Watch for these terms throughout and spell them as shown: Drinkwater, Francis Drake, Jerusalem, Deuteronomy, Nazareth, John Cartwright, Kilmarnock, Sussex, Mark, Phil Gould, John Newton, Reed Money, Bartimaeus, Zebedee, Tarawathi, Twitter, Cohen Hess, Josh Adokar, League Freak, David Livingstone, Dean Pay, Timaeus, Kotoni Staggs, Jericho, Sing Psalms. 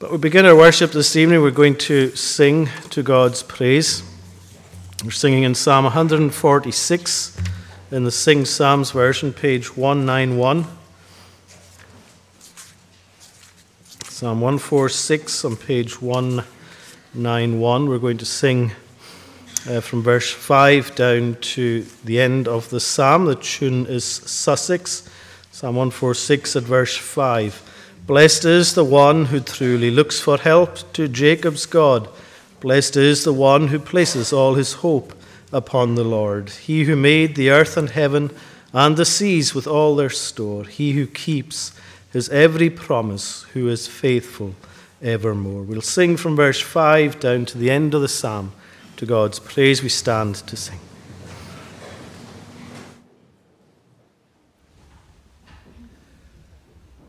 But we begin our worship this evening. We're going to sing to God's praise. We're singing in Psalm 146 in the Sing Psalms version, page 191. Psalm 146 on page 191. We're going to sing from verse 5 down to the end of the psalm. The tune is Sussex. Psalm 146 at verse 5. Blessed is the one who truly looks for help to Jacob's God. Blessed is the one who places all his hope upon the Lord. He who made the earth and heaven and the seas with all their store. He who keeps his every promise, who is faithful evermore. We'll sing from verse 5 down to the end of the psalm. To God's praise we stand to sing.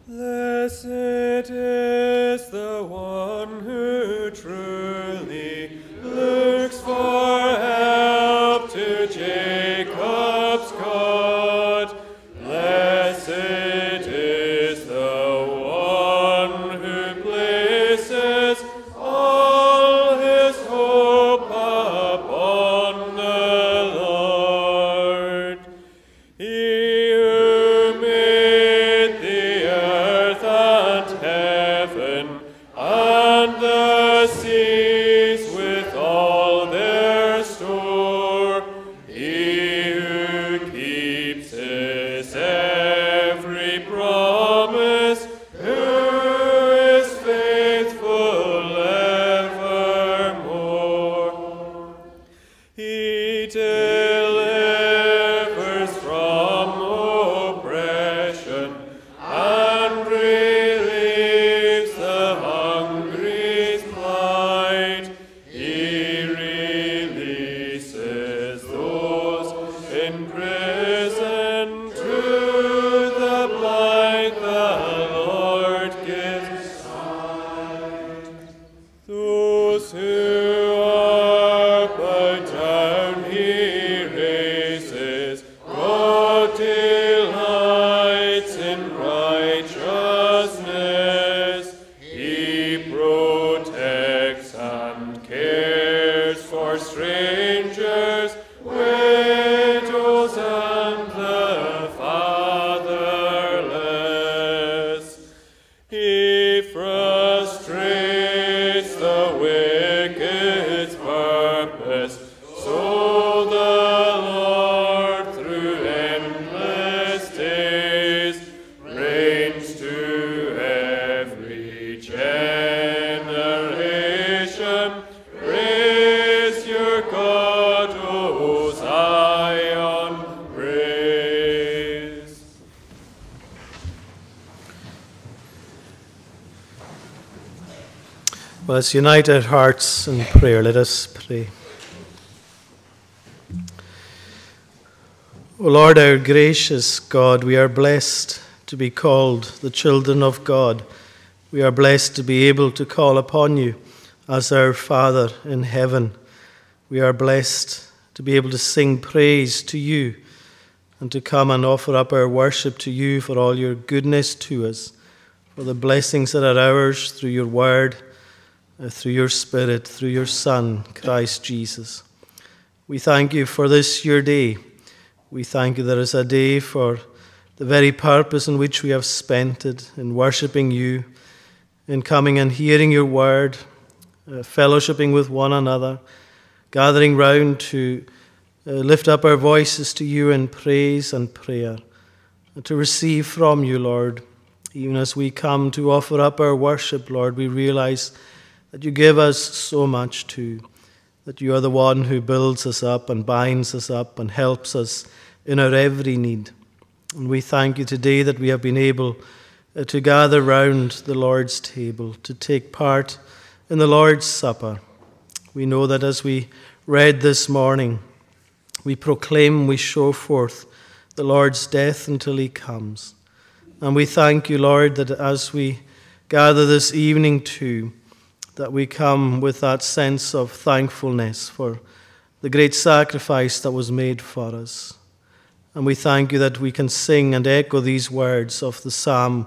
Blessed is the one who truly looks for help to Jacob's God. Blessed is the one who places all his hope upon the Lord. Let's unite our hearts in prayer. Let us pray. O Lord, our gracious God, we are blessed to be called the children of God. We are blessed to be able to call upon you as our Father in heaven. We are blessed to be able to sing praise to you and to come and offer up our worship to you for all your goodness to us, for the blessings that are ours through your word, through your Spirit, through your Son, Christ Jesus. We thank you for this, your day. We thank you there is a day for the very purpose in which we have spent it, in worshipping you, in coming and hearing your word, fellowshipping with one another, gathering round to lift up our voices to you in praise and prayer, and to receive from you, Lord. Even as we come to offer up our worship, Lord, we realize that you give us so much too, that you are the one who builds us up and binds us up and helps us in our every need. And we thank you today that we have been able to gather round the Lord's table, to take part in the Lord's Supper. We know that as we read this morning, we proclaim, we show forth the Lord's death until he comes. And we thank you, Lord, that as we gather this evening too, that we come with that sense of thankfulness for the great sacrifice that was made for us. And we thank you that we can sing and echo these words of the psalm,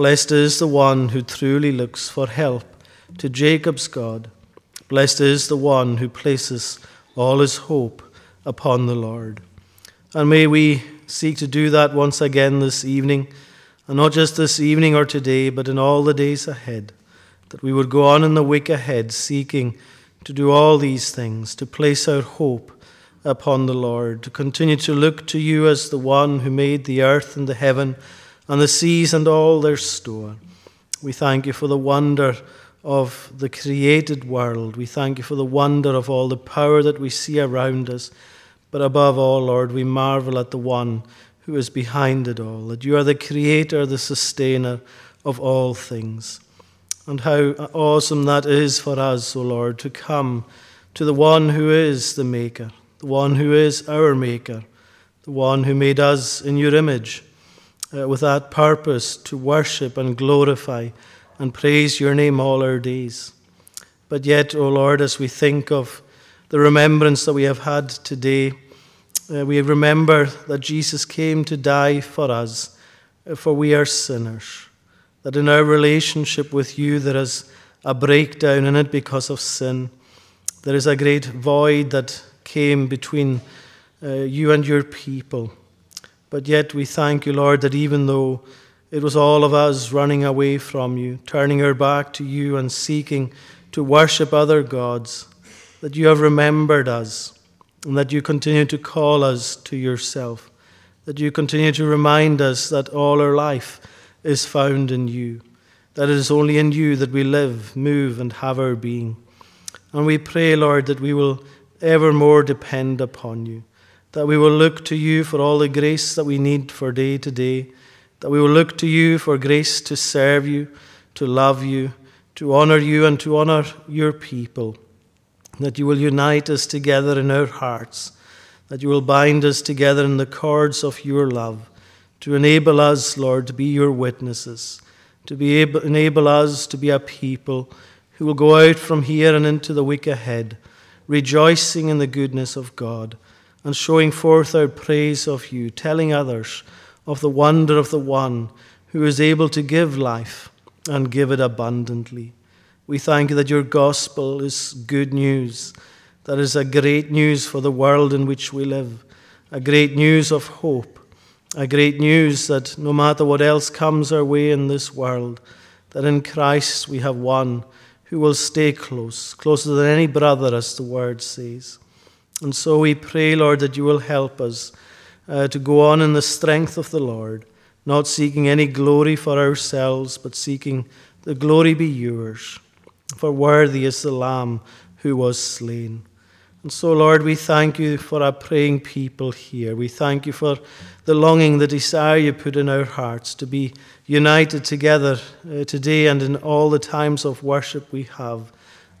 Blessed is the one who truly looks for help to Jacob's God. Blessed is the one who places all his hope upon the Lord. And may we seek to do that once again this evening, and not just this evening or today, but in all the days ahead, that we would go on in the week ahead seeking to do all these things, to place our hope upon the Lord, to continue to look to you as the one who made the earth and the heaven and the seas and all their store. We thank you for the wonder of the created world. We thank you for the wonder of all the power that we see around us. But above all, Lord, we marvel at the one who is behind it all, that you are the creator, the sustainer of all things. And how awesome that is for us, O Lord, to come to the one who is the maker, the one who is our maker, the one who made us in your image, with that purpose to worship and glorify and praise your name all our days. But yet, O Lord, as we think of the remembrance that we have had today, we remember that Jesus came to die for us, for we are sinners, that in our relationship with you there is a breakdown in it because of sin. There is a great void that came between you and your people. But yet we thank you, Lord, that even though it was all of us running away from you, turning our back to you and seeking to worship other gods, that you have remembered us and that you continue to call us to yourself, that you continue to remind us that all our life is found in you, that it is only in you that we live, move, and have our being. And we pray, Lord, that we will evermore depend upon you, that we will look to you for all the grace that we need for day to day, that we will look to you for grace to serve you, to love you, and to honor your people, that you will unite us together in our hearts, that you will bind us together in the cords of your love, to enable us, Lord, to be your witnesses, enable us to be a people who will go out from here and into the week ahead, rejoicing in the goodness of God, and showing forth our praise of you, telling others of the wonder of the one who is able to give life and give it abundantly. We thank you that your gospel is good news, that is a great news for the world in which we live, a great news of hope, a great news that no matter what else comes our way in this world, that in Christ we have one who will stay close, closer than any brother, as the word says. And so we pray, Lord, that you will help us to go on in the strength of the Lord, not seeking any glory for ourselves, but seeking the glory be yours. For worthy is the Lamb who was slain. And so, Lord, we thank you for our praying people here. We thank you for the longing, the desire you put in our hearts to be united together today and in all the times of worship we have.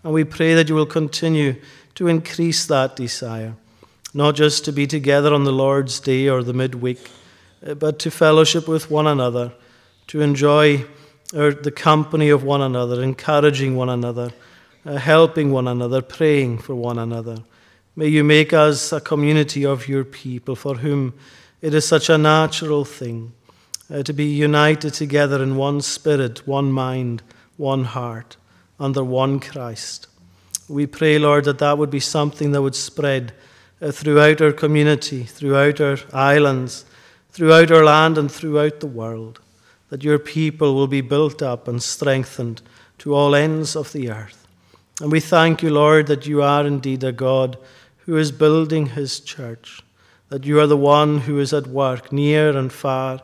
And we pray that you will continue to increase that desire, not just to be together on the Lord's Day or the midweek, but to fellowship with one another, to enjoy the company of one another, encouraging one another, helping one another, praying for one another. May you make us a community of your people for whom it is such a natural thing to be united together in one spirit, one mind, one heart, under one Christ. We pray, Lord, that that would be something that would spread throughout our community, throughout our islands, throughout our land and throughout the world, that your people will be built up and strengthened to all ends of the earth. And we thank you, Lord, that you are indeed a God who is building his church, that you are the one who is at work near and far,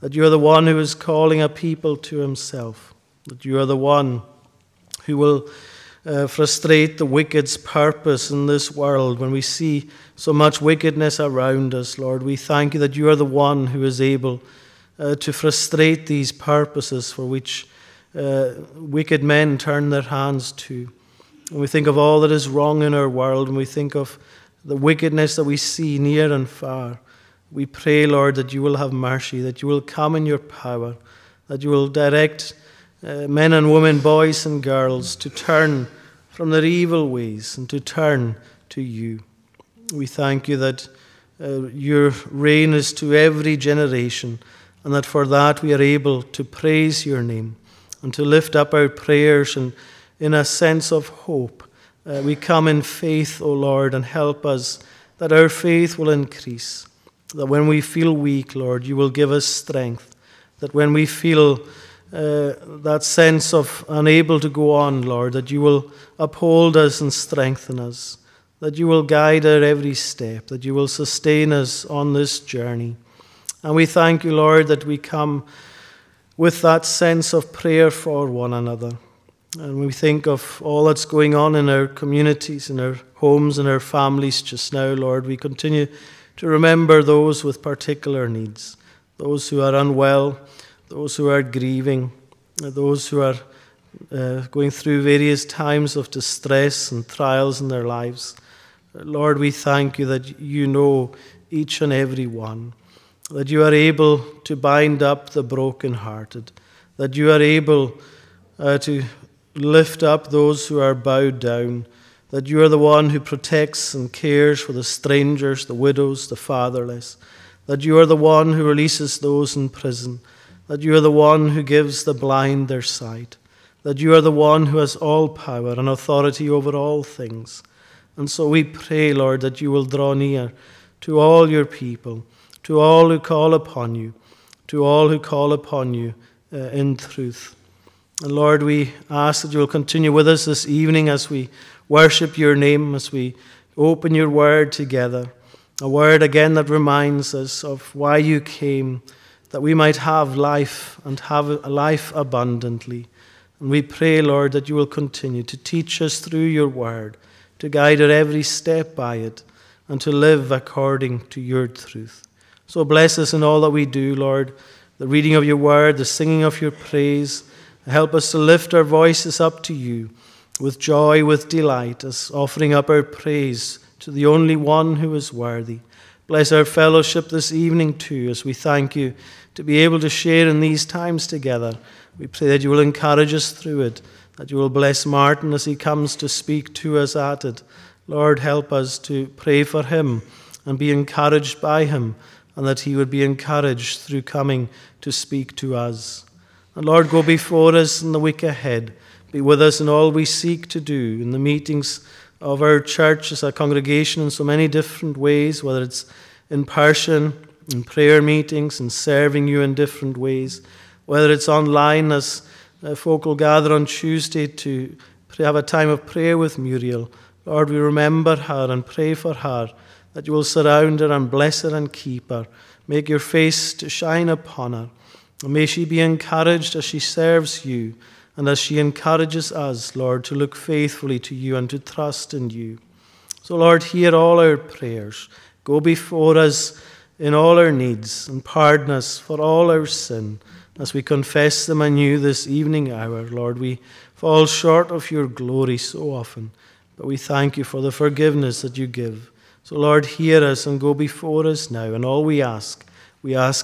that you are the one who is calling a people to himself, that you are the one who will frustrate the wicked's purpose in this world. When we see so much wickedness around us, Lord, we thank you that you are the one who is able to frustrate these purposes for which wicked men turn their hands to. And we think of all that is wrong in our world, and we think of the wickedness that we see near and far. We pray, Lord, that you will have mercy, that you will come in your power, that you will direct men and women, boys and girls, to turn from their evil ways and to turn to you. We thank you that your reign is to every generation, and that for that we are able to praise your name and to lift up our prayers, and in a sense of hope, we come in faith, O Lord, and help us that our faith will increase, that when we feel weak, Lord, you will give us strength, that when we feel that sense of unable to go on, Lord, that you will uphold us and strengthen us, that you will guide our every step, that you will sustain us on this journey. And we thank you, Lord, that we come with that sense of prayer for one another. And we think of all that's going on in our communities, in our homes, in our families just now, Lord. We continue to remember those with particular needs, those who are unwell, those who are grieving, those who are going through various times of distress and trials in their lives. Lord, we thank you that you know each and every one, that you are able to bind up the brokenhearted, that you are able to lift up those who are bowed down, that you are the one who protects and cares for the strangers, the widows, the fatherless, that you are the one who releases those in prison, that you are the one who gives the blind their sight, that you are the one who has all power and authority over all things. And so we pray, Lord, that you will draw near to all your people, to all who call upon you, to all who call upon you in truth. And Lord, we ask that you will continue with us this evening as we worship your name, as we open your word together, a word again that reminds us of why you came, that we might have life and have a life abundantly. And we pray, Lord, that you will continue to teach us through your word, to guide our every step by it, and to live according to your truth. So bless us in all that we do, Lord, the reading of your word, the singing of your praise. Help us to lift our voices up to you with joy, with delight, as offering up our praise to the only one who is worthy. Bless our fellowship this evening too, as we thank you to be able to share in these times together. We pray that you will encourage us through it, that you will bless Martin as he comes to speak to us at it. Lord, help us to pray for him and be encouraged by him, and that he would be encouraged through coming to speak to us. And Lord, go before us in the week ahead. Be with us in all we seek to do, in the meetings of our church as a congregation in so many different ways, whether it's in person, in prayer meetings, in serving you in different ways, whether it's online as folk will gather on Tuesday to have a time of prayer with Muriel. Lord, we remember her and pray for her, that you will surround her and bless her and keep her. Make your face to shine upon her. And may she be encouraged as she serves you, and as she encourages us, Lord, to look faithfully to you and to trust in you. So, Lord, hear all our prayers. Go before us in all our needs, and pardon us for all our sin, as we confess them anew this evening hour. Lord, we fall short of your glory so often, but we thank you for the forgiveness that you give. So, Lord, hear us and go before us now, and all we ask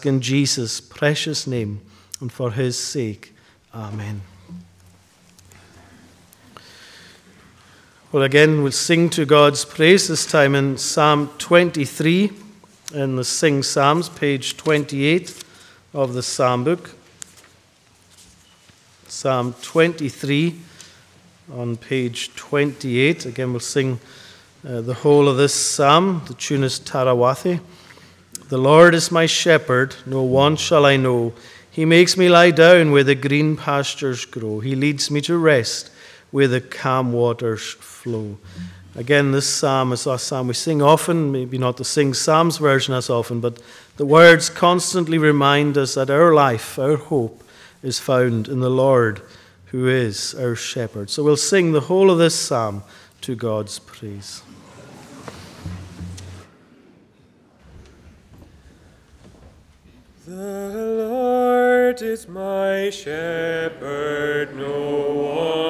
in Jesus' precious name, and for his sake. Amen. Well, again, we'll sing to God's praise, this time in Psalm 23, in the Sing Psalms, page 28 of the Psalm book. Psalm 23 on page 28. Again, we'll sing the whole of this psalm. The tune is Tarawathi. The Lord is my shepherd, no want shall I know. He makes me lie down where the green pastures grow. He leads me to rest where the calm waters flow. Again, this psalm is a psalm we sing often, maybe not the Sing Psalms version as often, but the words constantly remind us that our life, our hope, is found in the Lord, who is our shepherd. So we'll sing the whole of this psalm to God's praise. The Lord is my shepherd, no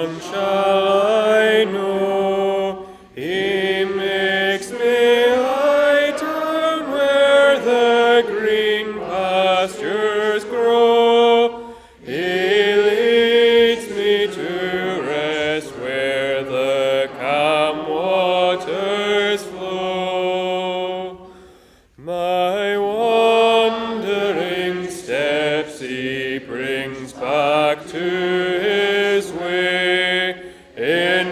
one shall I know. He makes me lie down where the green pastures grow. He leads me to rest where the calm waters flow. My wandering steps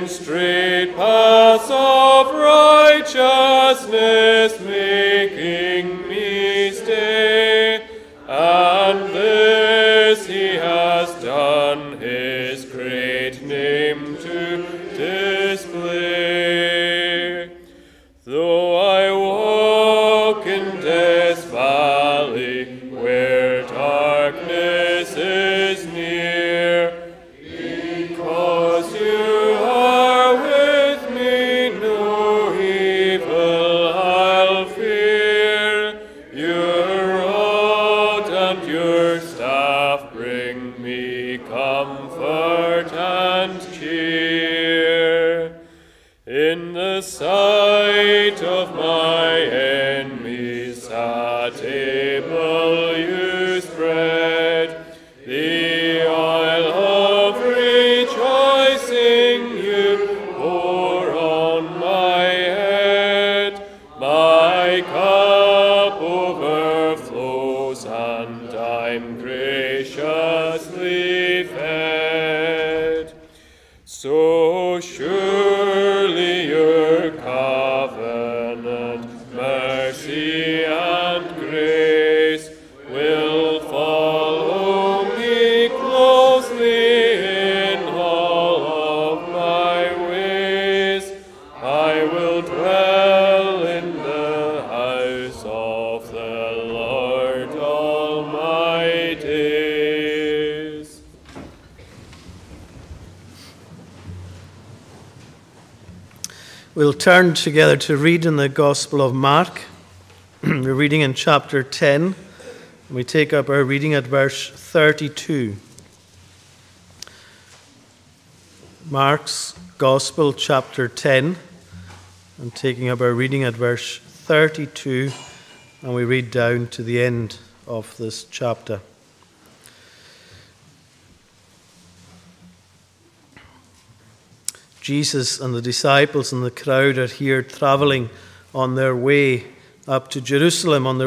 in straight paths of righteousness, making me stay. And this he has done, his great name to display. Though I walk in death's valley, where darkness is near, because you are with me, no evil I'll fear. Your rod and your staff bring me comfort and cheer. In the sight of my enemies, a table you spread, the oil of rejoicing you pour on my head. My cup overflows, and I'm graciously fed. So surely your covenant, mercy and grace will follow me closely in all of my ways. I will dwell in the house of the Lord all my days. We'll turn together to read in the Gospel of Mark. We're reading in chapter 10. We take up our reading at verse 32. Mark's Gospel, chapter 10. I'm taking up our reading at verse 32, and we read down to the end of this chapter. Jesus and the disciples and the crowd are here traveling on their way up to Jerusalem,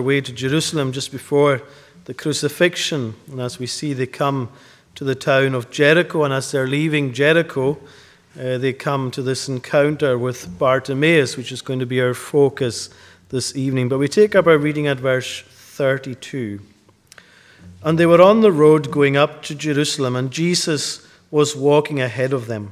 just before the crucifixion. And as we see, they come to the town of Jericho, and as they're leaving Jericho, they come to this encounter with Bartimaeus, which is going to be our focus this evening. But we take up our reading at verse 32. And they were on the road going up to Jerusalem, and Jesus was walking ahead of them.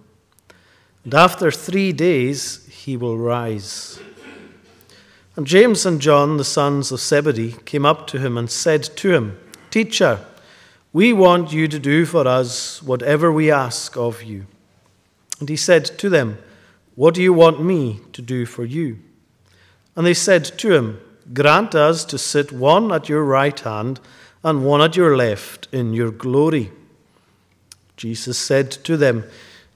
And after 3 days he will rise." And James and John, the sons of Zebedee, came up to him and said to him, "Teacher, we want you to do for us whatever we ask of you." And he said to them, "What do you want me to do for you?" And they said to him, "Grant us to sit one at your right hand and one at your left in your glory." Jesus said to them,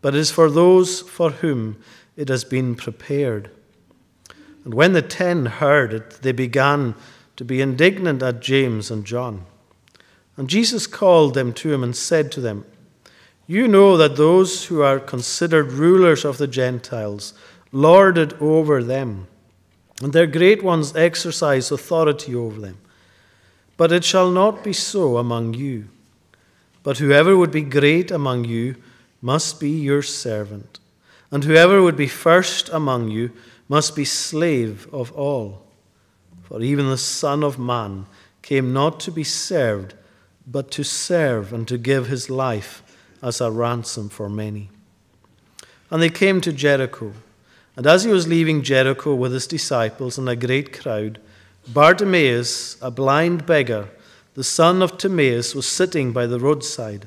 but is for those for whom it has been prepared." And when the 10 heard it, they began to be indignant at James and John. And Jesus called them to him and said to them, "You know that those who are considered rulers of the Gentiles lord it over them, and their great ones exercise authority over them. But it shall not be so among you. But whoever would be great among you must be your servant, and whoever would be first among you must be slave of all. For even the Son of Man came not to be served, but to serve and to give his life as a ransom for many." And they came to Jericho, And as he was leaving Jericho with his disciples and a great crowd, Bartimaeus, a blind beggar, the son of Timaeus, was sitting by the roadside.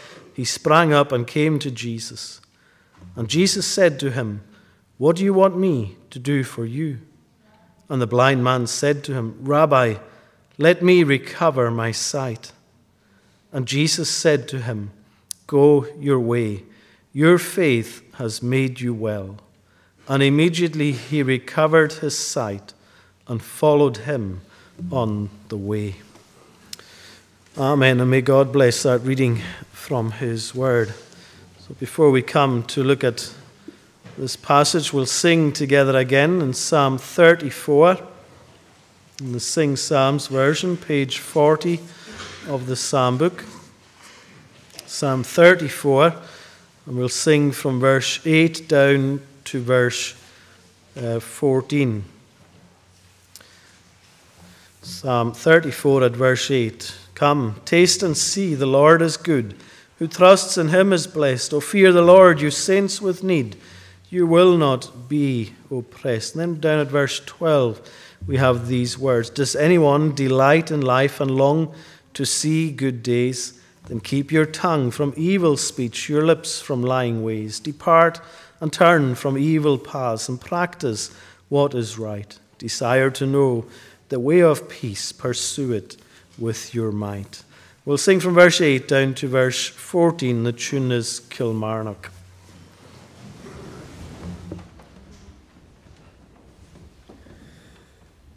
he sprang up and came to Jesus. And Jesus said to him, "What do you want me to do for you?" And the blind man said to him, "Rabbi, let me recover my sight." And Jesus said to him, "Go your way, your faith has made you well." And immediately he recovered his sight and followed him on the way. Amen, and may God bless that reading from his word. So before we come to look at this passage, we'll sing together again in Psalm 34, in the Sing Psalms version, page 40 of the Psalm book. Psalm 34, and we'll sing from verse 8 down to verse 14. Psalm 34 at verse 8. Come, taste and see the Lord is good. Who trusts in him is blessed. O fear the Lord, you saints with need. You will not be oppressed. And then down at verse 12, we have these words. Does anyone delight in life and long to see good days? Then keep your tongue from evil speech, your lips from lying ways. Depart and turn from evil paths and practice what is right. Desire to know the way of peace. Pursue it with your might. We'll sing from verse 8 down to verse 14. The tune is Kilmarnock.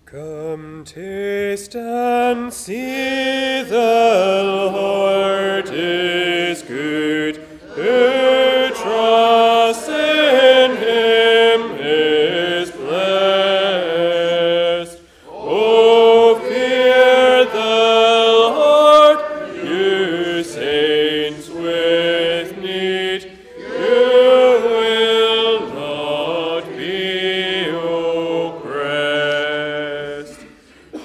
Come, taste and see the Lord is good. Who trusts in him is blessed. Oh, fear the Lord, you saints with need. You will not be oppressed.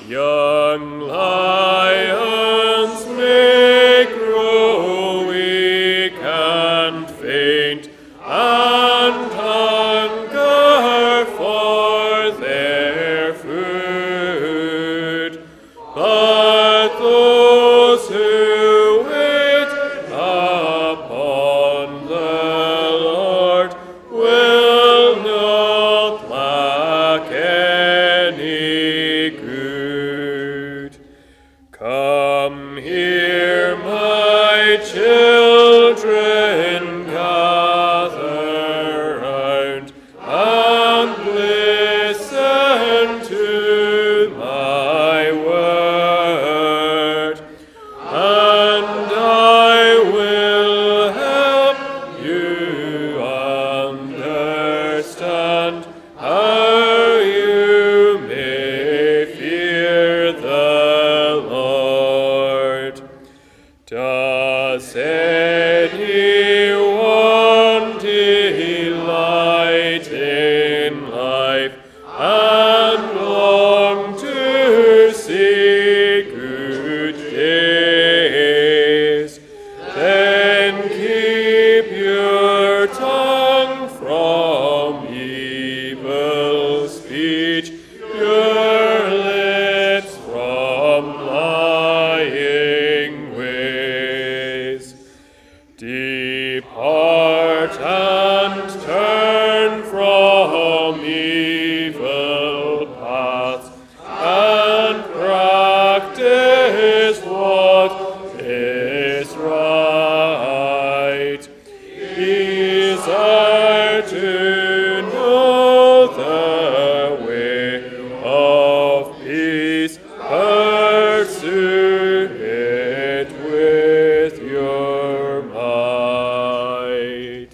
Young lions may grow weak and faint, and hunger for their food. But those who wait upon the Lord will not lack any good. Come here, my children, gather round and listen to my word, and I will help you understand how you may fear the Lord. Does anyone delight in life and long to see good days? Then keep your tongue from evil speech, your lips from lying ways. Depart and turn from evil paths, and practice what is right. Desire to know the way of peace, pursue it with your might.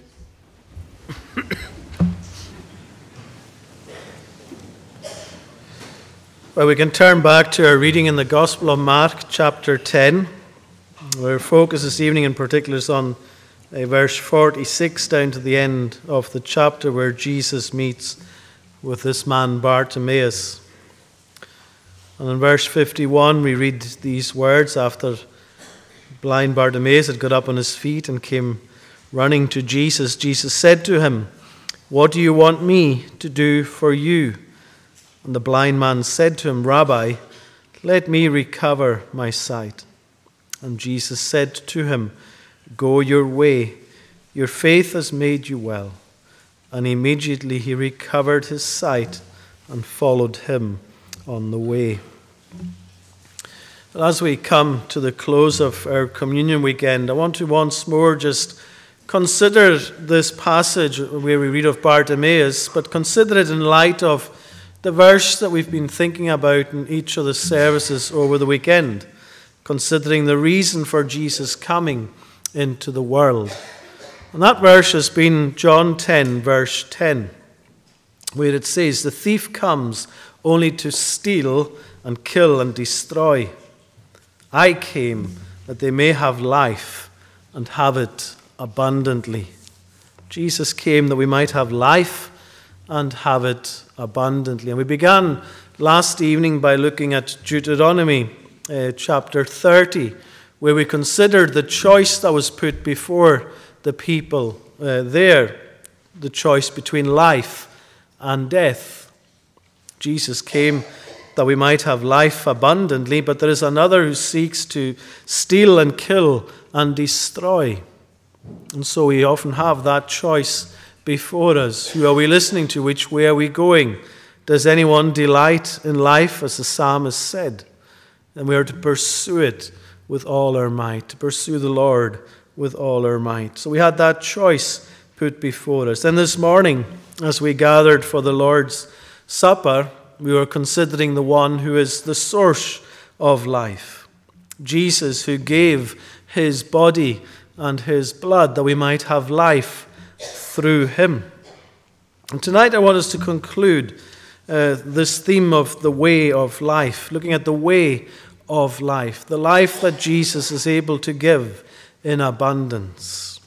Well, we can turn back to our reading in the Gospel of Mark, chapter 10. Our focus this evening in particular is on verse 46 down to the end of the chapter, where Jesus meets with this man Bartimaeus. And in verse 51 we read these words: after blind Bartimaeus had got up on his feet and came running to Jesus, Jesus said to him, "What do you want me to do for you?" And the blind man said to him, "Rabbi, let me recover my sight." And Jesus said to him, "Go your way, your faith has made you well." And immediately he recovered his sight and followed him on the way. As we come to the close of our communion weekend, I want to once more just consider this passage where we read of Bartimaeus, but consider it in light of the verse that we've been thinking about in each of the services over the weekend, considering the reason for Jesus coming into the world. And that verse has been John 10, verse 10, where it says, "The thief comes only to steal and kill and destroy. I came that they may have life and have it abundantly." Jesus came that we might have life and have it abundantly. And we began last evening by looking at Deuteronomy chapter 30, where we considered the choice that was put before the people there, the choice between life and death. Jesus came that we might have life abundantly, but there is another who seeks to steal and kill and destroy. And so we often have that choice before us. Who are we listening to? Which way are we going? Does anyone delight in life, as the psalmist said? And we are to pursue it with all our might, to pursue the Lord with all our might. So we had that choice put before us. And this morning, as we gathered for the Lord's Supper, we were considering the one who is the source of life, Jesus, who gave his body and his blood that we might have life through him. And tonight I want us to conclude this theme of the way of life, looking at the way of life, the life that Jesus is able to give in abundance.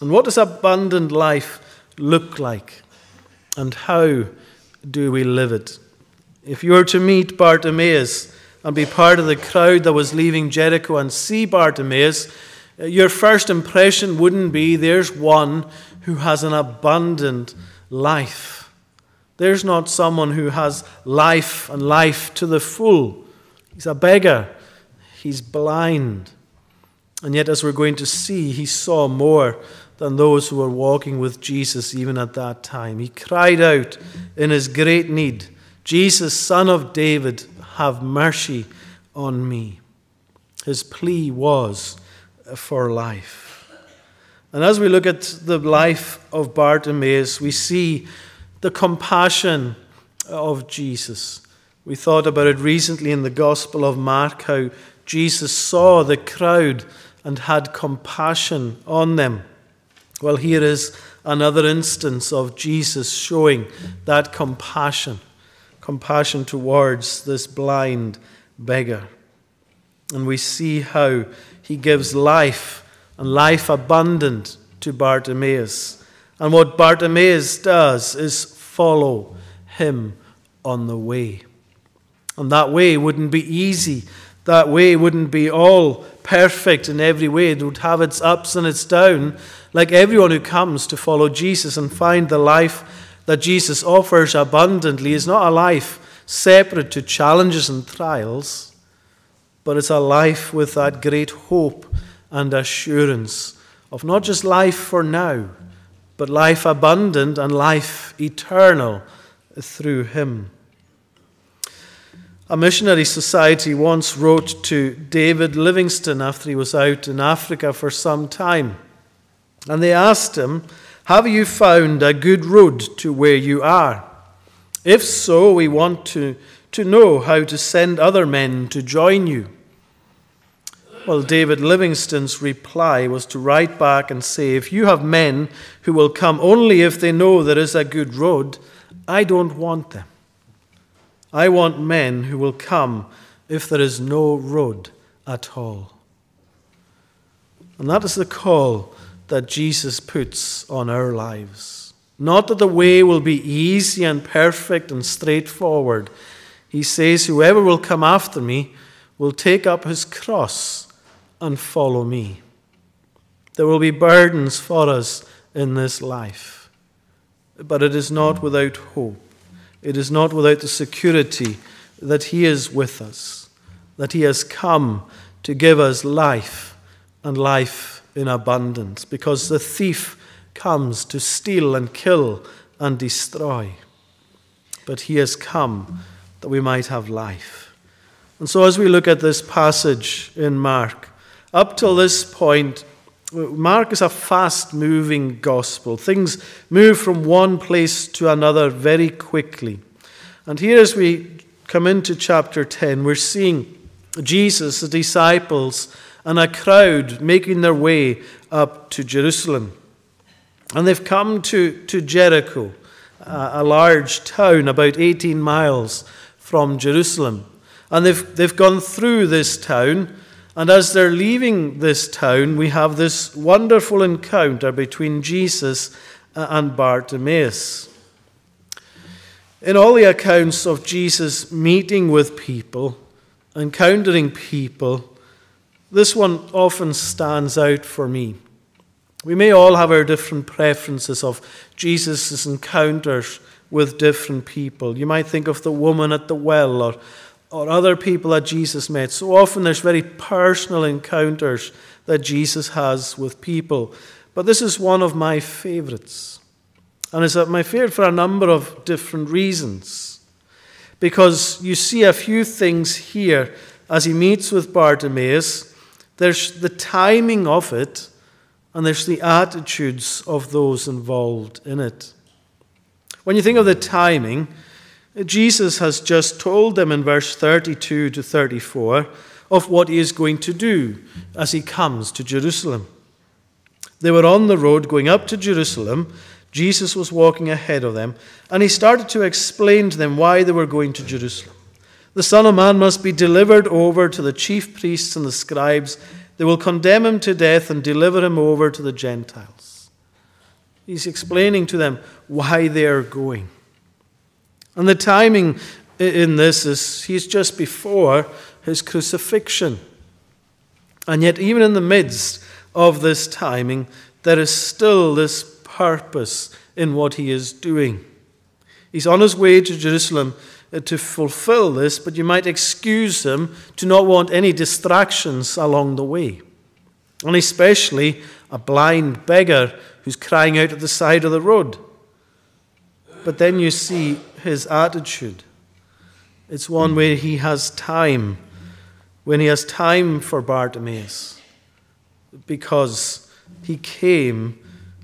And what does abundant life look like? And how do we live it? If you were to meet Bartimaeus and be part of the crowd that was leaving Jericho and see Bartimaeus, your first impression wouldn't be, there's one who has an abundant life. There's not someone who has life and life to the full. He's a beggar. He's blind. And yet, as we're going to see, he saw more than those who were walking with Jesus even at that time. He cried out in his great need, "Jesus, Son of David, have mercy on me." His plea was for life. And as we look at the life of Bartimaeus, we see the compassion of Jesus. We thought about it recently in the Gospel of Mark, how Jesus saw the crowd and had compassion on them. Well, here is another instance of Jesus showing that compassion towards this blind beggar. And we see how he gives life, and life abundant, to Bartimaeus. And what Bartimaeus does is follow him on the way. And that way wouldn't be easy. That way wouldn't be all perfect in every way. It would have its ups and its downs, like everyone who comes to follow Jesus and find the life that Jesus offers abundantly is not a life separate to challenges and trials, but it's a life with that great hope and assurance of not just life for now, but life abundant and life eternal through him. A missionary society once wrote to David Livingstone after he was out in Africa for some time. And they asked him, "Have you found a good road to where you are? If so, we want to know how to send other men to join you." Well, David Livingstone's reply was to write back and say, "If you have men who will come only if they know there is a good road, I don't want them. I want men who will come if there is no road at all. And that is the call that Jesus puts on our lives. Not that the way will be easy and perfect and straightforward. He says, whoever will come after me will take up his cross and follow me. There will be burdens for us in this life, but it is not without hope. It is not without the security that he is with us, that he has come to give us life and life in abundance, because the thief comes to steal and kill and destroy. But he has come that we might have life. And so as we look at this passage in Mark, up till this point, Mark is a fast-moving gospel. Things move from one place to another very quickly. And here as we come into chapter 10, we're seeing Jesus, the disciples, and a crowd making their way up to Jerusalem. And they've come to Jericho, a large town about 18 miles from Jerusalem. And they've gone through this town, and as they're leaving this town, we have this wonderful encounter between Jesus and Bartimaeus. In all the accounts of Jesus meeting with people, encountering people, this one often stands out for me. We may all have our different preferences of Jesus' encounters with different people. You might think of the woman at the well or other people that Jesus met. So often there's very personal encounters that Jesus has with people. But this is one of my favorites. And it's my favorite for a number of different reasons. Because you see a few things here as he meets with Bartimaeus. There's the timing of it, and there's the attitudes of those involved in it. When you think of the timing, Jesus has just told them in verse 32 to 34 of what he is going to do as he comes to Jerusalem. They were on the road going up to Jerusalem. Jesus was walking ahead of them, and he started to explain to them why they were going to Jerusalem. The Son of Man must be delivered over to the chief priests and the scribes. They will condemn him to death and deliver him over to the Gentiles. He's explaining to them why they are going. And the timing in this is he's just before his crucifixion. And yet even in the midst of this timing, there is still this purpose in what he is doing. He's on his way to Jerusalem to fulfill this, but you might excuse him to not want any distractions along the way. And especially a blind beggar who's crying out at the side of the road. But then you see his attitude. It's one where he has time, when he has time for Bartimaeus, because he came,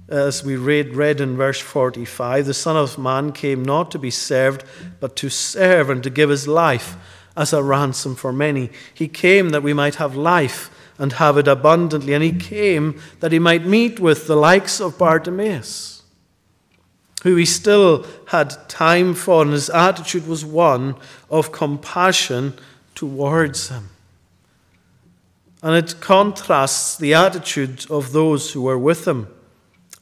as we read in verse 45, the Son of Man came not to be served, but to serve and to give his life as a ransom for many. He came that we might have life and have it abundantly, and he came that he might meet with the likes of Bartimaeus, who he still had time for, and his attitude was one of compassion towards him. And it contrasts the attitude of those who were with him,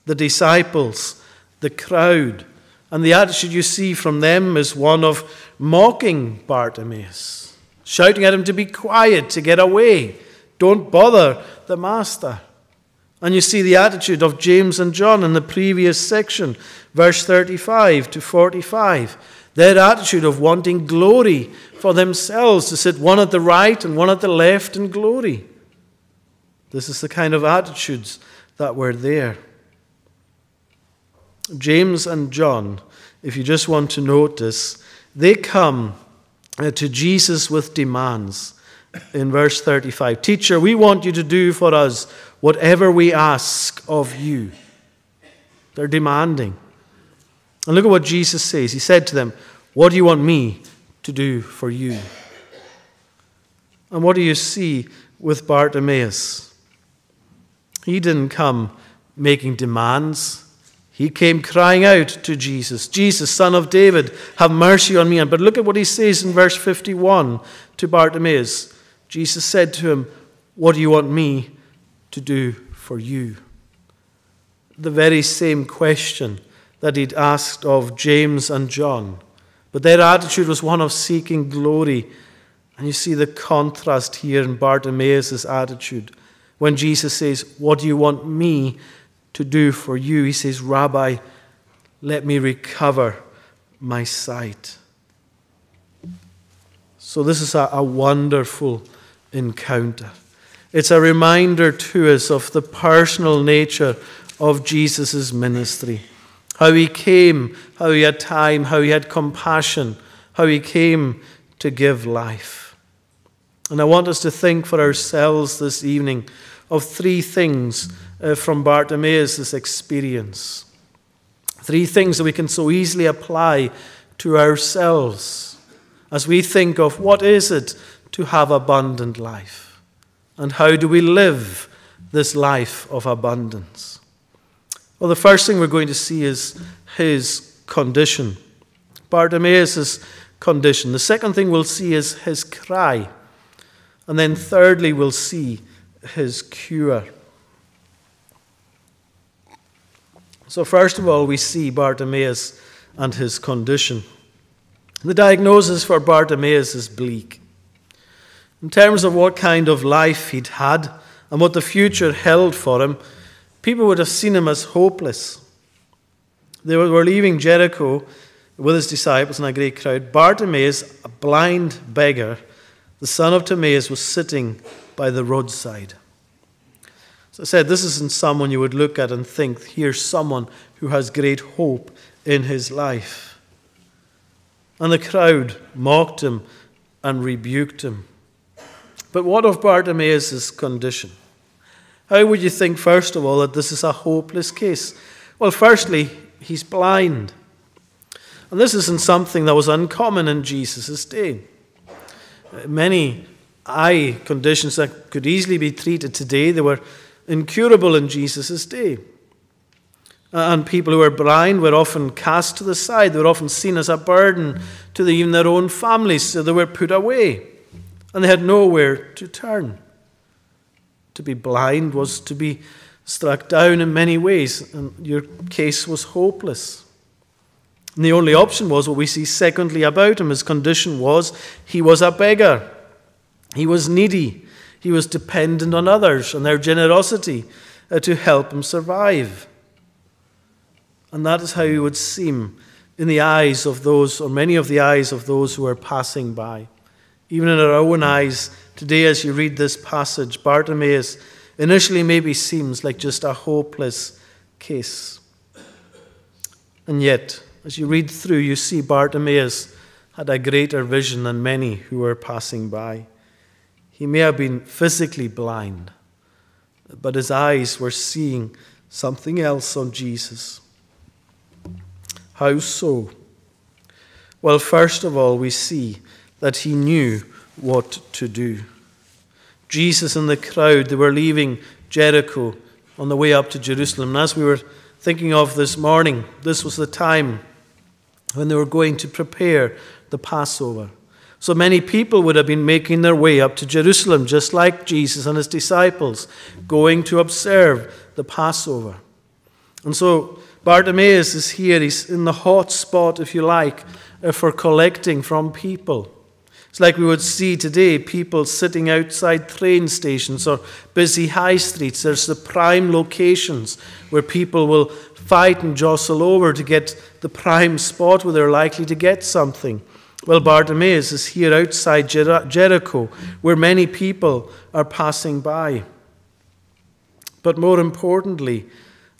the disciples, the crowd. And the attitude you see from them is one of mocking Bartimaeus, shouting at him to be quiet, to get away, don't bother the master. And you see the attitude of James and John in the previous section, verse 35 to 45. Their attitude of wanting glory for themselves, to sit one at the right and one at the left in glory. This is the kind of attitudes that were there. James and John, if you just want to notice, they come to Jesus with demands. In verse 35, "Teacher, we want you to do for us whatever we ask of you." They're demanding. And look at what Jesus says. He said to them, "What do you want me to do for you?" And what do you see with Bartimaeus? He didn't come making demands. He came crying out to Jesus, "Jesus, Son of David, have mercy on me." But look at what he says in verse 51 to Bartimaeus. Jesus said to him, "What do you want me to do for you?" The very same question that he'd asked of James and John. But their attitude was one of seeking glory. And you see the contrast here in Bartimaeus' attitude. When Jesus says, "What do you want me to do for you?" he says, "Rabbi, let me recover my sight." So this is a wonderful encounter. It's a reminder to us of the personal nature of Jesus' ministry. How he came, how he had time, how he had compassion, how he came to give life. And I want us to think for ourselves this evening of three things from Bartimaeus' experience. Three things that we can so easily apply to ourselves as we think of what is it to have abundant life, and how do we live this life of abundance. Well, the first thing we're going to see is his condition, Bartimaeus' condition. The second thing we'll see is his cry. And then thirdly, we'll see his cure. So first of all, we see Bartimaeus and his condition. The diagnosis for Bartimaeus is bleak. In terms of what kind of life he'd had and what the future held for him, people would have seen him as hopeless. They were leaving Jericho with his disciples and a great crowd. Bartimaeus, a blind beggar, the son of Timaeus, was sitting by the roadside. As I said, this isn't someone you would look at and think, here's someone who has great hope in his life. And the crowd mocked him and rebuked him. But what of Bartimaeus' condition? How would you think, first of all, that this is a hopeless case? Well, firstly, he's blind. And this isn't something that was uncommon in Jesus' day. Many eye conditions that could easily be treated today, they were incurable in Jesus' day. And people who were blind were often cast to the side. They were often seen as a burden to even their own families, so they were put away. And they had nowhere to turn. To be blind was to be struck down in many ways, and your case was hopeless. And the only option was what we see secondly about him. His condition was he was a beggar. He was needy. He was dependent on others and their generosity to help him survive. And that is how he would seem in the eyes of those, or many of the eyes of those who are passing by. Even in our own eyes today, as you read this passage, Bartimaeus initially maybe seems like just a hopeless case. And yet, as you read through, you see Bartimaeus had a greater vision than many who were passing by. He may have been physically blind, but his eyes were seeing something else on Jesus. How so? Well, first of all, we see that he knew what to do. Jesus and the crowd, they were leaving Jericho on the way up to Jerusalem. And as we were thinking of this morning, this was the time when they were going to prepare the Passover. So many people would have been making their way up to Jerusalem, just like Jesus and his disciples, going to observe the Passover. And so Bartimaeus is here. He's in the hot spot, if you like, for collecting from people. It's like we would see today, people sitting outside train stations or busy high streets. There's the prime locations where people will fight and jostle over to get the prime spot where they're likely to get something. Well, Bartimaeus is here outside Jericho, where many people are passing by. But more importantly,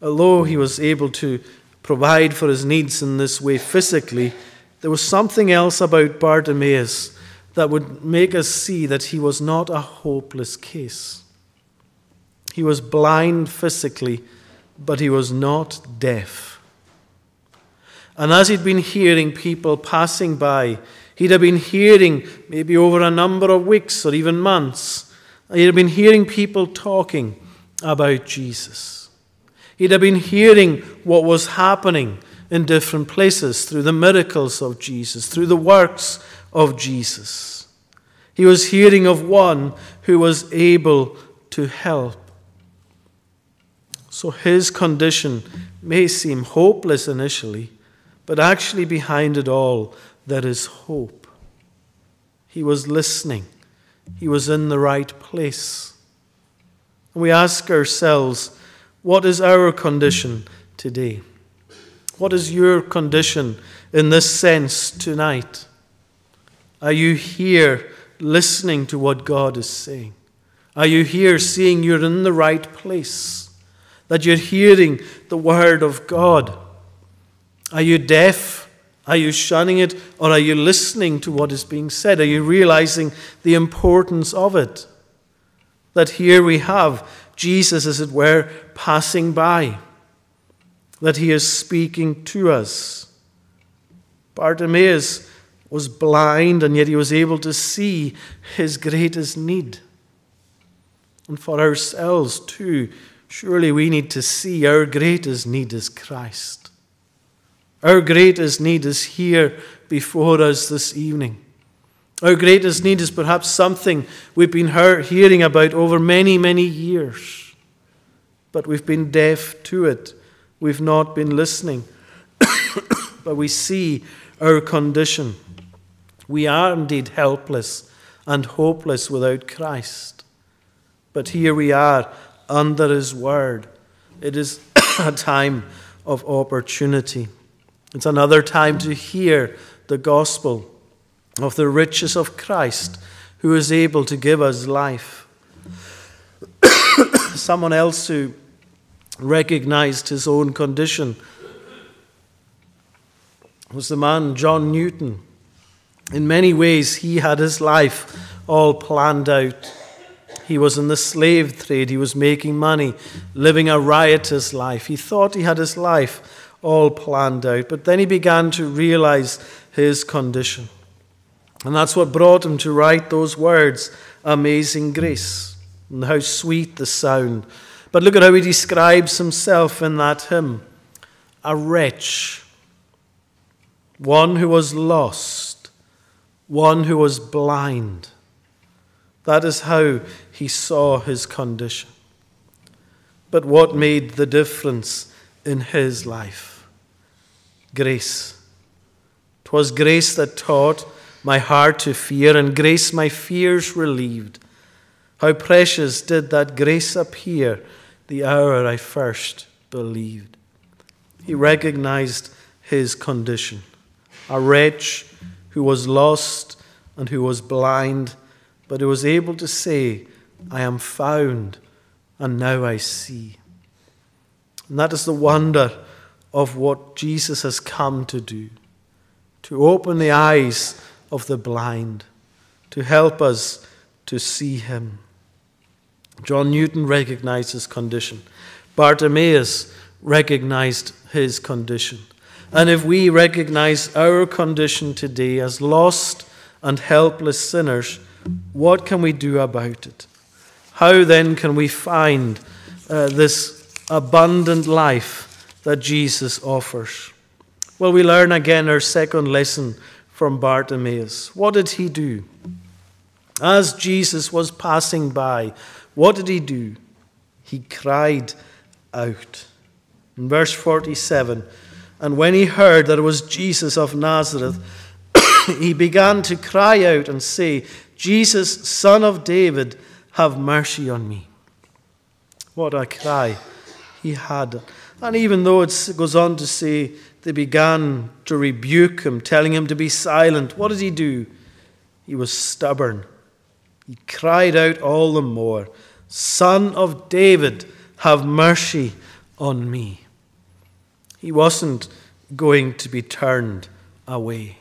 although he was able to provide for his needs in this way physically, there was something else about Bartimaeus that would make us see that he was not a hopeless case. He was blind physically, but he was not deaf. And as he'd been hearing people passing by, he'd have been hearing, maybe over a number of weeks or even months, he'd have been hearing people talking about Jesus. He'd have been hearing what was happening in different places through the miracles of Jesus, through the works of Jesus. He was hearing of one who was able to help. So his condition may seem hopeless initially, but actually behind it all, there is hope. He was listening. He was in the right place. And we ask ourselves, what is our condition today? What is your condition in this sense tonight? Are you here listening to what God is saying? Are you here seeing you're in the right place? That you're hearing the word of God? Are you deaf? Are you shunning it? Or are you listening to what is being said? Are you realizing the importance of it? That here we have Jesus, as it were, passing by. That he is speaking to us. Bartimaeus was blind, and yet he was able to see his greatest need. And for ourselves too, surely we need to see our greatest need is Christ. Our greatest need is here before us this evening. Our greatest need is perhaps something we've been hearing about over many, many years. But we've been deaf to it. We've not been listening. But we see our condition. We are indeed helpless and hopeless without Christ. But here we are under his word. It is a time of opportunity. It's another time to hear the gospel of the riches of Christ, who is able to give us life. Someone else who recognized his own condition was the man John Newton. In many ways, he had his life all planned out. He was in the slave trade. He was making money, living a riotous life. He thought he had his life all planned out. But then he began to realize his condition. And that's what brought him to write those words, Amazing Grace. And how sweet the sound. But look at how he describes himself in that hymn. A wretch. One who was lost. One who was blind. That is how he saw his condition. But what made the difference in his life? Grace. 'Twas grace that taught my heart to fear, and grace my fears relieved. How precious did that grace appear the hour I first believed. He recognized his condition. A wretch who was lost and who was blind, but he was able to say, I am found, and now I see. And that is the wonder of what Jesus has come to do, to open the eyes of the blind, to help us to see him. John Newton recognized his condition. Bartimaeus recognized his condition. And if we recognize our condition today as lost and helpless sinners, what can we do about it? How then can we find this abundant life that Jesus offers? Well, we learn again our second lesson from Bartimaeus. What did he do? As Jesus was passing by, what did he do? He cried out. In verse 47, and when he heard that it was Jesus of Nazareth, he began to cry out and say, Jesus, Son of David, have mercy on me. What a cry he had. And even though it goes on to say, they began to rebuke him, telling him to be silent. What did he do? He was stubborn. He cried out all the more, Son of David, have mercy on me. He wasn't going to be turned away.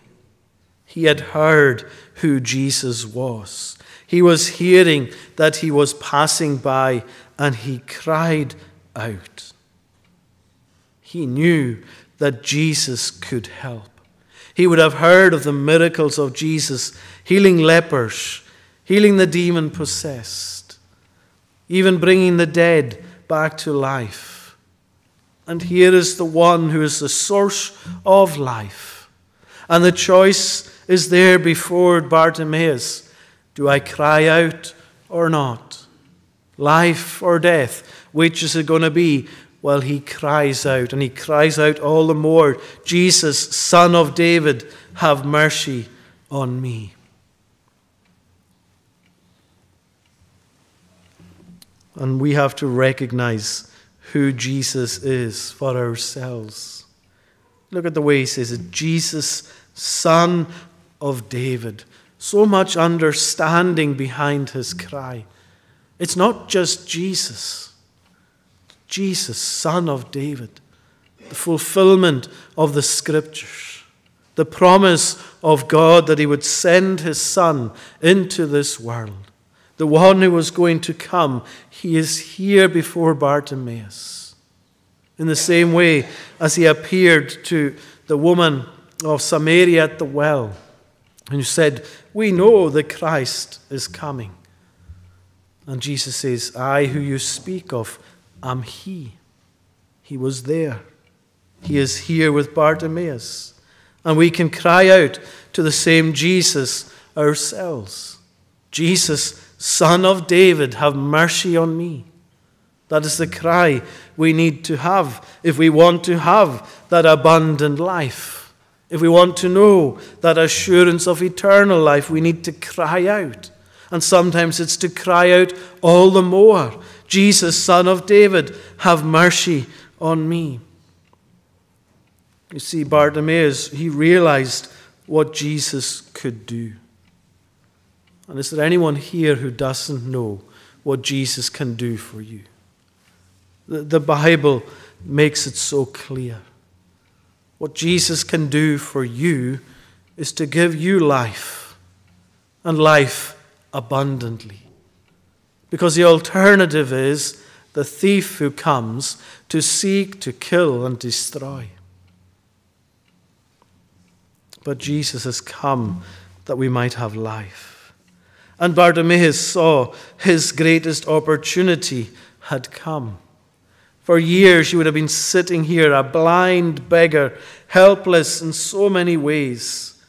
He had heard who Jesus was. He was hearing that he was passing by, and he cried out. He knew that Jesus could help. He would have heard of the miracles of Jesus, healing lepers, healing the demon-possessed, even bringing the dead back to life. And here is the one who is the source of life. And the choice is there before Bartimaeus. Do I cry out or not? Life or death? Which is it going to be? Well, he cries out, and he cries out all the more, Jesus, Son of David, have mercy on me. And we have to recognize who Jesus is for ourselves. Look at the way he says it, Jesus, Son of David. So much understanding behind his cry. It's not just Jesus. Jesus, Son of David. The fulfillment of the Scriptures. The promise of God that he would send his Son into this world. The one who was going to come, he is here before Bartimaeus. In the same way as he appeared to the woman of Samaria at the well, and said, we know the Christ is coming. And Jesus says, I who you speak of am he. He was there. He is here with Bartimaeus. And we can cry out to the same Jesus ourselves. Jesus, Son of David, have mercy on me. That is the cry we need to have if we want to have that abundant life. If we want to know that assurance of eternal life, we need to cry out. And sometimes it's to cry out all the more. Jesus, Son of David, have mercy on me. You see, Bartimaeus, he realized what Jesus could do. And is there anyone here who doesn't know what Jesus can do for you? The Bible makes it so clear. What Jesus can do for you is to give you life, and life abundantly. Because the alternative is the thief who comes to seek, to kill, and destroy. But Jesus has come that we might have life. And Bartimaeus saw his greatest opportunity had come. For years he would have been sitting here, a blind beggar, helpless in so many ways.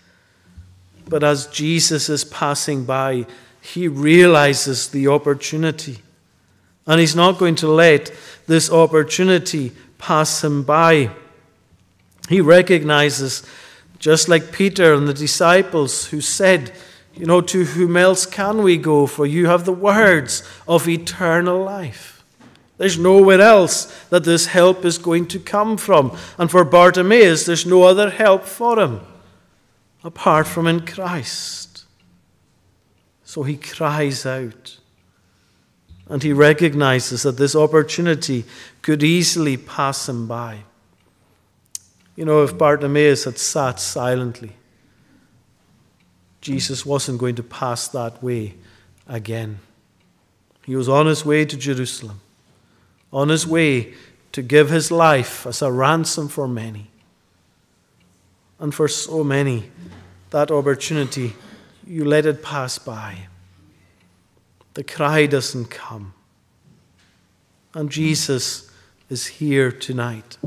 But as Jesus is passing by, he realizes the opportunity. And he's not going to let this opportunity pass him by. He recognizes, just like Peter and the disciples who said, you know, to whom else can we go? For you have the words of eternal life. There's nowhere else that this help is going to come from. And for Bartimaeus, there's no other help for him apart from in Christ. So he cries out. And he recognizes that this opportunity could easily pass him by. You know, if Bartimaeus had sat silently, Jesus wasn't going to pass that way again. He was on his way to Jerusalem, on his way to give his life as a ransom for many. And for so many, that opportunity, you let it pass by. The cry doesn't come. And Jesus is here tonight.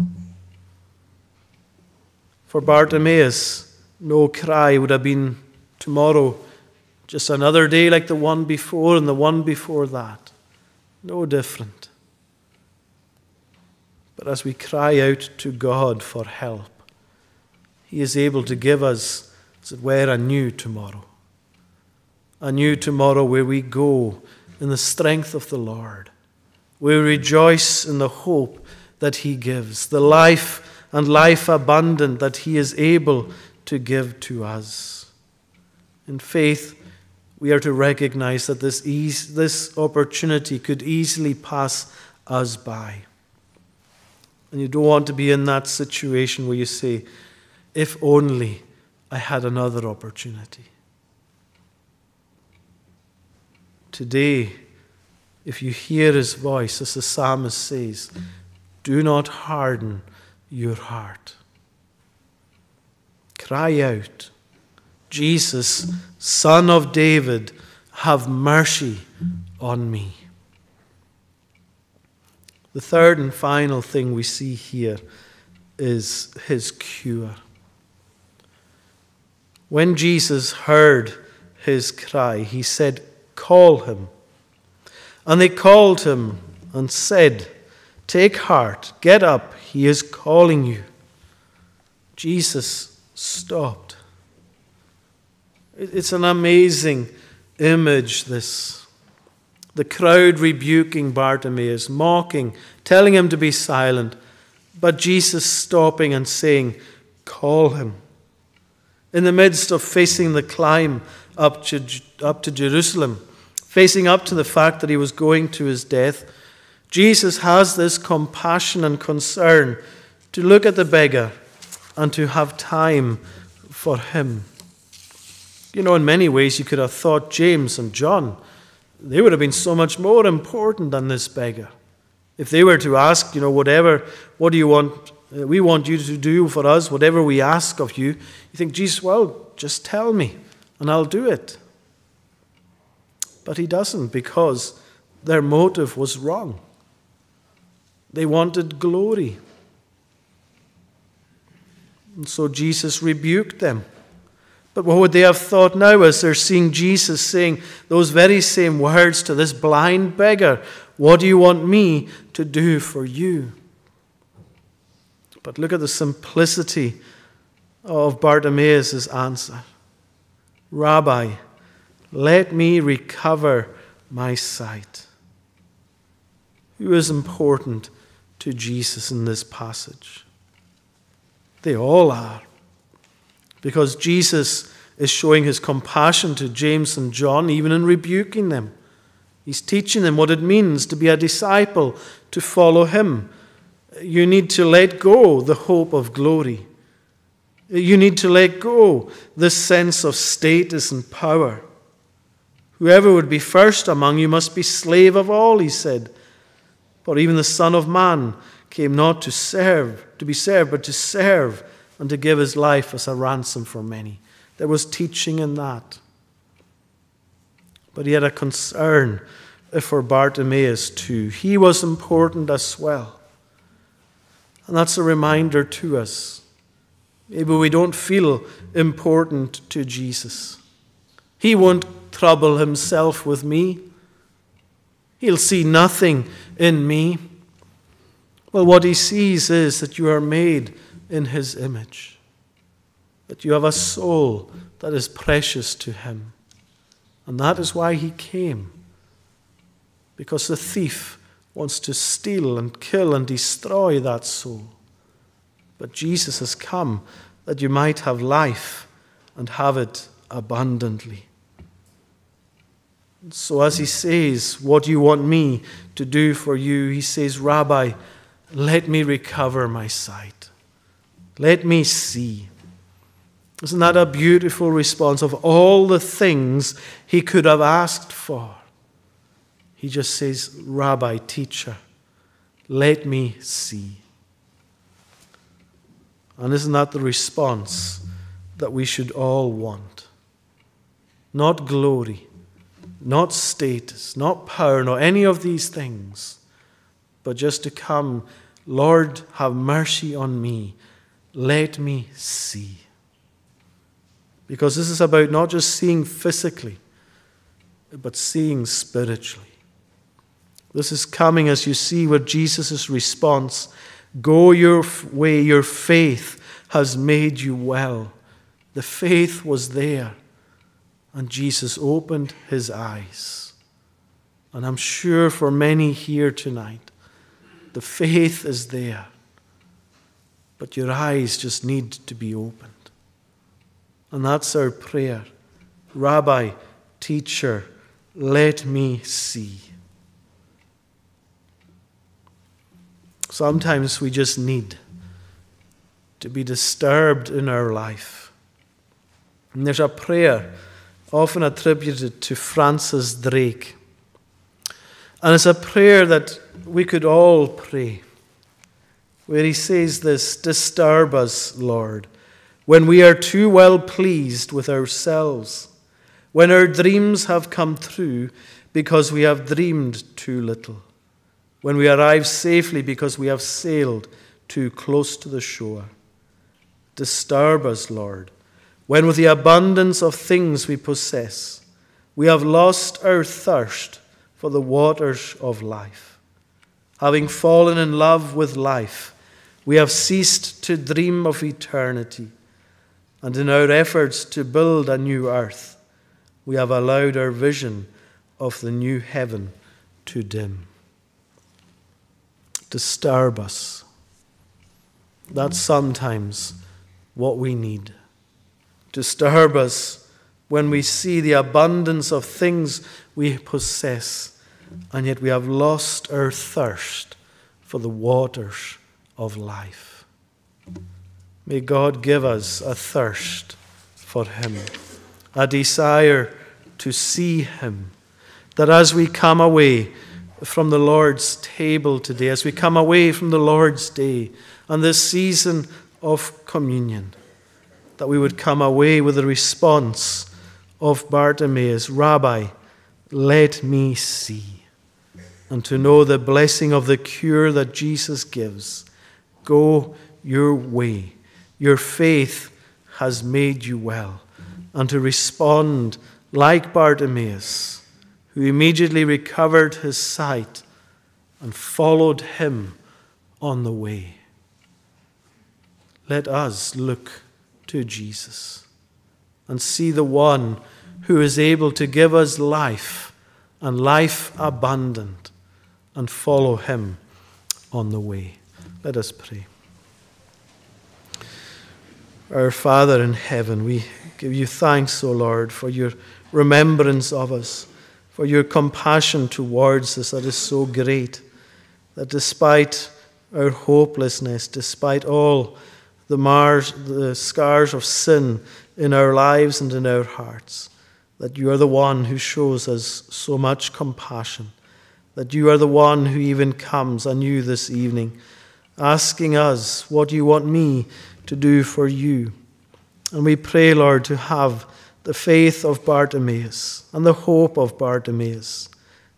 For Bartimaeus, no cry would have been tomorrow, just another day like the one before and the one before that. No different. But as we cry out to God for help, he is able to give us, as it were, a new tomorrow. A new tomorrow where we go in the strength of the Lord. We rejoice in the hope that he gives, the life and life abundant that he is able to give to us. In faith, we are to recognize that this opportunity could easily pass us by. And you don't want to be in that situation where you say, if only I had another opportunity. Today, if you hear his voice, as the psalmist says, do not harden your heart. Cry out. Jesus, Son of David, have mercy on me. The third and final thing we see here is his cure. When Jesus heard his cry, he said, "Call him." And they called him and said, "Take heart, get up, he is calling you." Jesus stopped. It's an amazing image, this. The crowd rebuking Bartimaeus, mocking, telling him to be silent, but Jesus stopping and saying, "Call him." In the midst of facing the climb up to Jerusalem, facing up to the fact that he was going to his death, Jesus has this compassion and concern to look at the beggar and to have time for him. You know, in many ways you could have thought James and John, they would have been so much more important than this beggar. If they were to ask, you know, whatever, what do you want? We want you to do for us whatever we ask of you. You think, Jesus, well, just tell me and I'll do it. But he doesn't, because their motive was wrong. They wanted glory. And so Jesus rebuked them. But what would they have thought now as they're seeing Jesus saying those very same words to this blind beggar? What do you want me to do for you? But look at the simplicity of Bartimaeus' answer. "Rabbi, let me recover my sight." Who is important to Jesus in this passage? They all are. Because Jesus is showing his compassion to James and John, even in rebuking them. He's teaching them what it means to be a disciple, to follow him. You need to let go the hope of glory. You need to let go this sense of status and power. Whoever would be first among you must be slave of all, he said. For even the Son of Man came not to serve, to be served, but to serve and to give his life as a ransom for many. There was teaching in that. But he had a concern for Bartimaeus too. He was important as well. And that's a reminder to us. Maybe we don't feel important to Jesus. He won't trouble himself with me. He'll see nothing in me. Well, what he sees is that you are made in his image, that you have a soul that is precious to him. And that is why he came, because the thief wants to steal and kill and destroy that soul. But Jesus has come that you might have life and have it abundantly. So as he says, "What do you want me to do for you?" he says, "Rabbi, let me recover my sight. Let me see." Isn't that a beautiful response? Of all the things he could have asked for, he just says, "Rabbi, teacher, let me see." And isn't that the response that we should all want? Not glory, not status, not power, not any of these things, but just to come, "Lord, have mercy on me. Let me see." Because this is about not just seeing physically, but seeing spiritually. This is coming as you see with Jesus' response. "Go your way, your faith has made you well." The faith was there, and Jesus opened his eyes. And I'm sure for many here tonight, the faith is there, but your eyes just need to be opened. And that's our prayer. "Rabbi, teacher, let me see." Sometimes we just need to be disturbed in our life. And there's a prayer often attributed to Francis Drake. And it's a prayer that we could all pray, where he says this: "Disturb us, Lord, when we are too well pleased with ourselves, when our dreams have come true because we have dreamed too little. when we arrive safely because we have sailed too close to the shore. Disturb us, Lord, when with the abundance of things we possess, we have lost our thirst for the waters of life. Having fallen in love with life, we have ceased to dream of eternity, and in our efforts to build a new earth, we have allowed our vision of the new heaven to dim. Disturb us. That's sometimes what we need. Disturb us when we see the abundance of things we possess, and yet we have lost our thirst for the waters of life. May God give us a thirst for him, a desire to see him, that as we come away from the Lord's table today, as we come away from the Lord's day and this season of communion, that we would come away with the response of Bartimaeus, "Rabbi, let me see," and to know the blessing of the cure that Jesus gives. Go your way. Your faith has made you well. And to respond like Bartimaeus, who immediately recovered his sight and followed him on the way. Let us look to Jesus and see the one who is able to give us life and life abundant, and follow him on the way. Let us pray. Our Father in heaven, we give you thanks, O Lord, for your remembrance of us, for your compassion towards us that is so great, that despite our hopelessness, despite all the scars of sin in our lives and in our hearts, that you are the one who shows us so much compassion, that you are the one who even comes anew this evening, asking us, what do you want me to do for you? And we pray, Lord, to have the faith of Bartimaeus and the hope of Bartimaeus,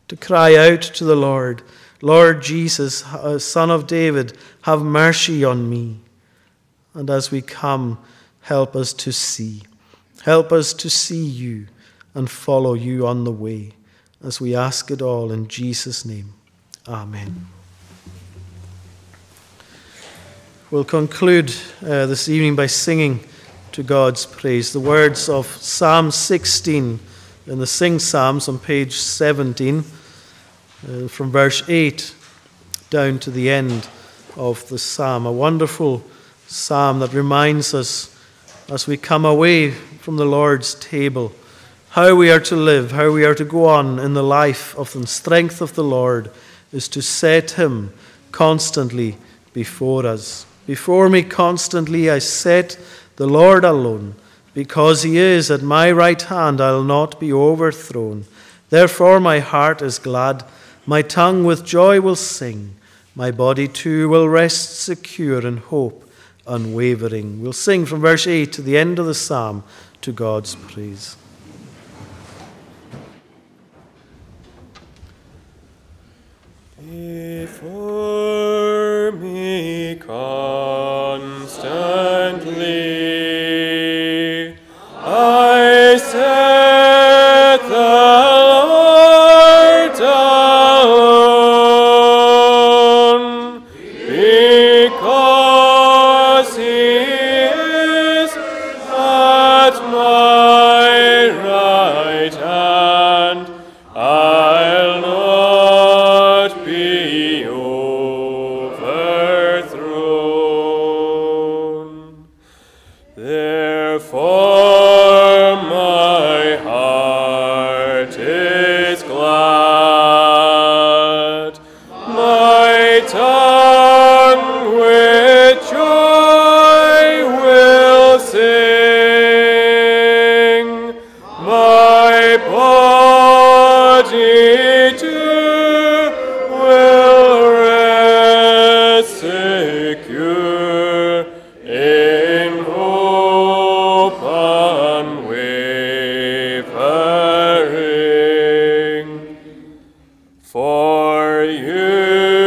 to cry out to the Lord, Lord Jesus, Son of David, have mercy on me. And as we come, help us to see. Help us to see you and follow you on the way, as we ask it all in Jesus' name. Amen. We'll conclude this evening by singing to God's praise. The words of Psalm 16 in the Sing Psalms on page 17, from verse 8 down to the end of the psalm. A wonderful psalm that reminds us, as we come away from the Lord's table, how we are to live, how we are to go on in the life of the strength of the Lord is to set him constantly before us. Before me constantly I set the Lord alone. Because he is at my right hand, I'll not be overthrown. Therefore my heart is glad, my tongue with joy will sing, my body too will rest secure in hope unwavering. We'll sing from verse 8 to the end of the psalm to God's praise. Before me constantly I set the Lord alone, because he is at my right hand. I'll not be overthrown. Therefore my heart is glad, my tongue with joy will sing, my body too will rest secure in hope unwavering. For you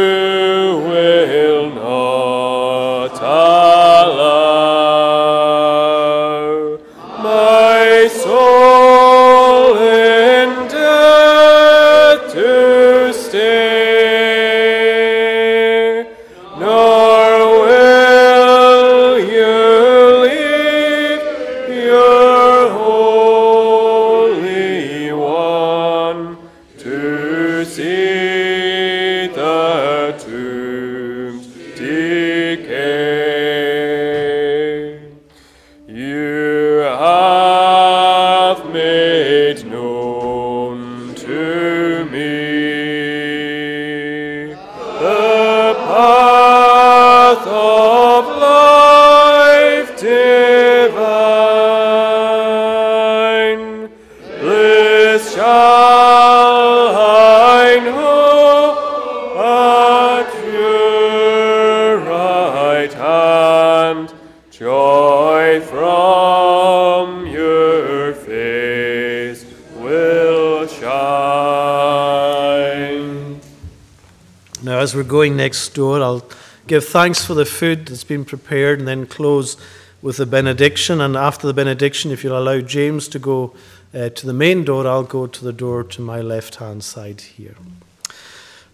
As we're going next door, I'll give thanks for the food that's been prepared and then close with the benediction. And after the benediction, if you'll allow James to go to the main door, I'll go to the door to my left-hand side here.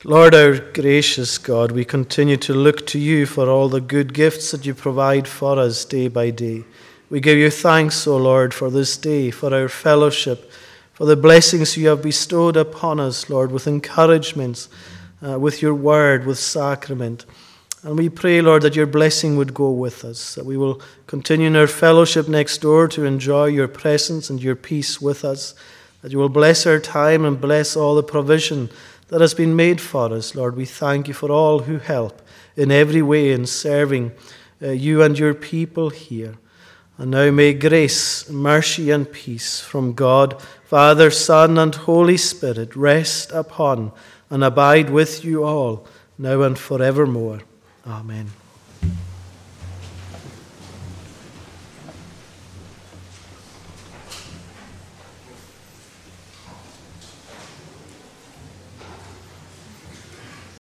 Lord, our gracious God, we continue to look to you for all the good gifts that you provide for us day by day. We give you thanks, O Lord, for this day, for our fellowship, for the blessings you have bestowed upon us, Lord, with encouragements, with your word, with sacrament. And we pray, Lord, that your blessing would go with us, that we will continue in our fellowship next door to enjoy your presence and your peace with us, that you will bless our time and bless all the provision that has been made for us. Lord, we thank you for all who help in every way in serving you and your people here. And now may grace, mercy, and peace from God, Father, Son, and Holy Spirit rest upon and abide with you all, now and forevermore. Amen.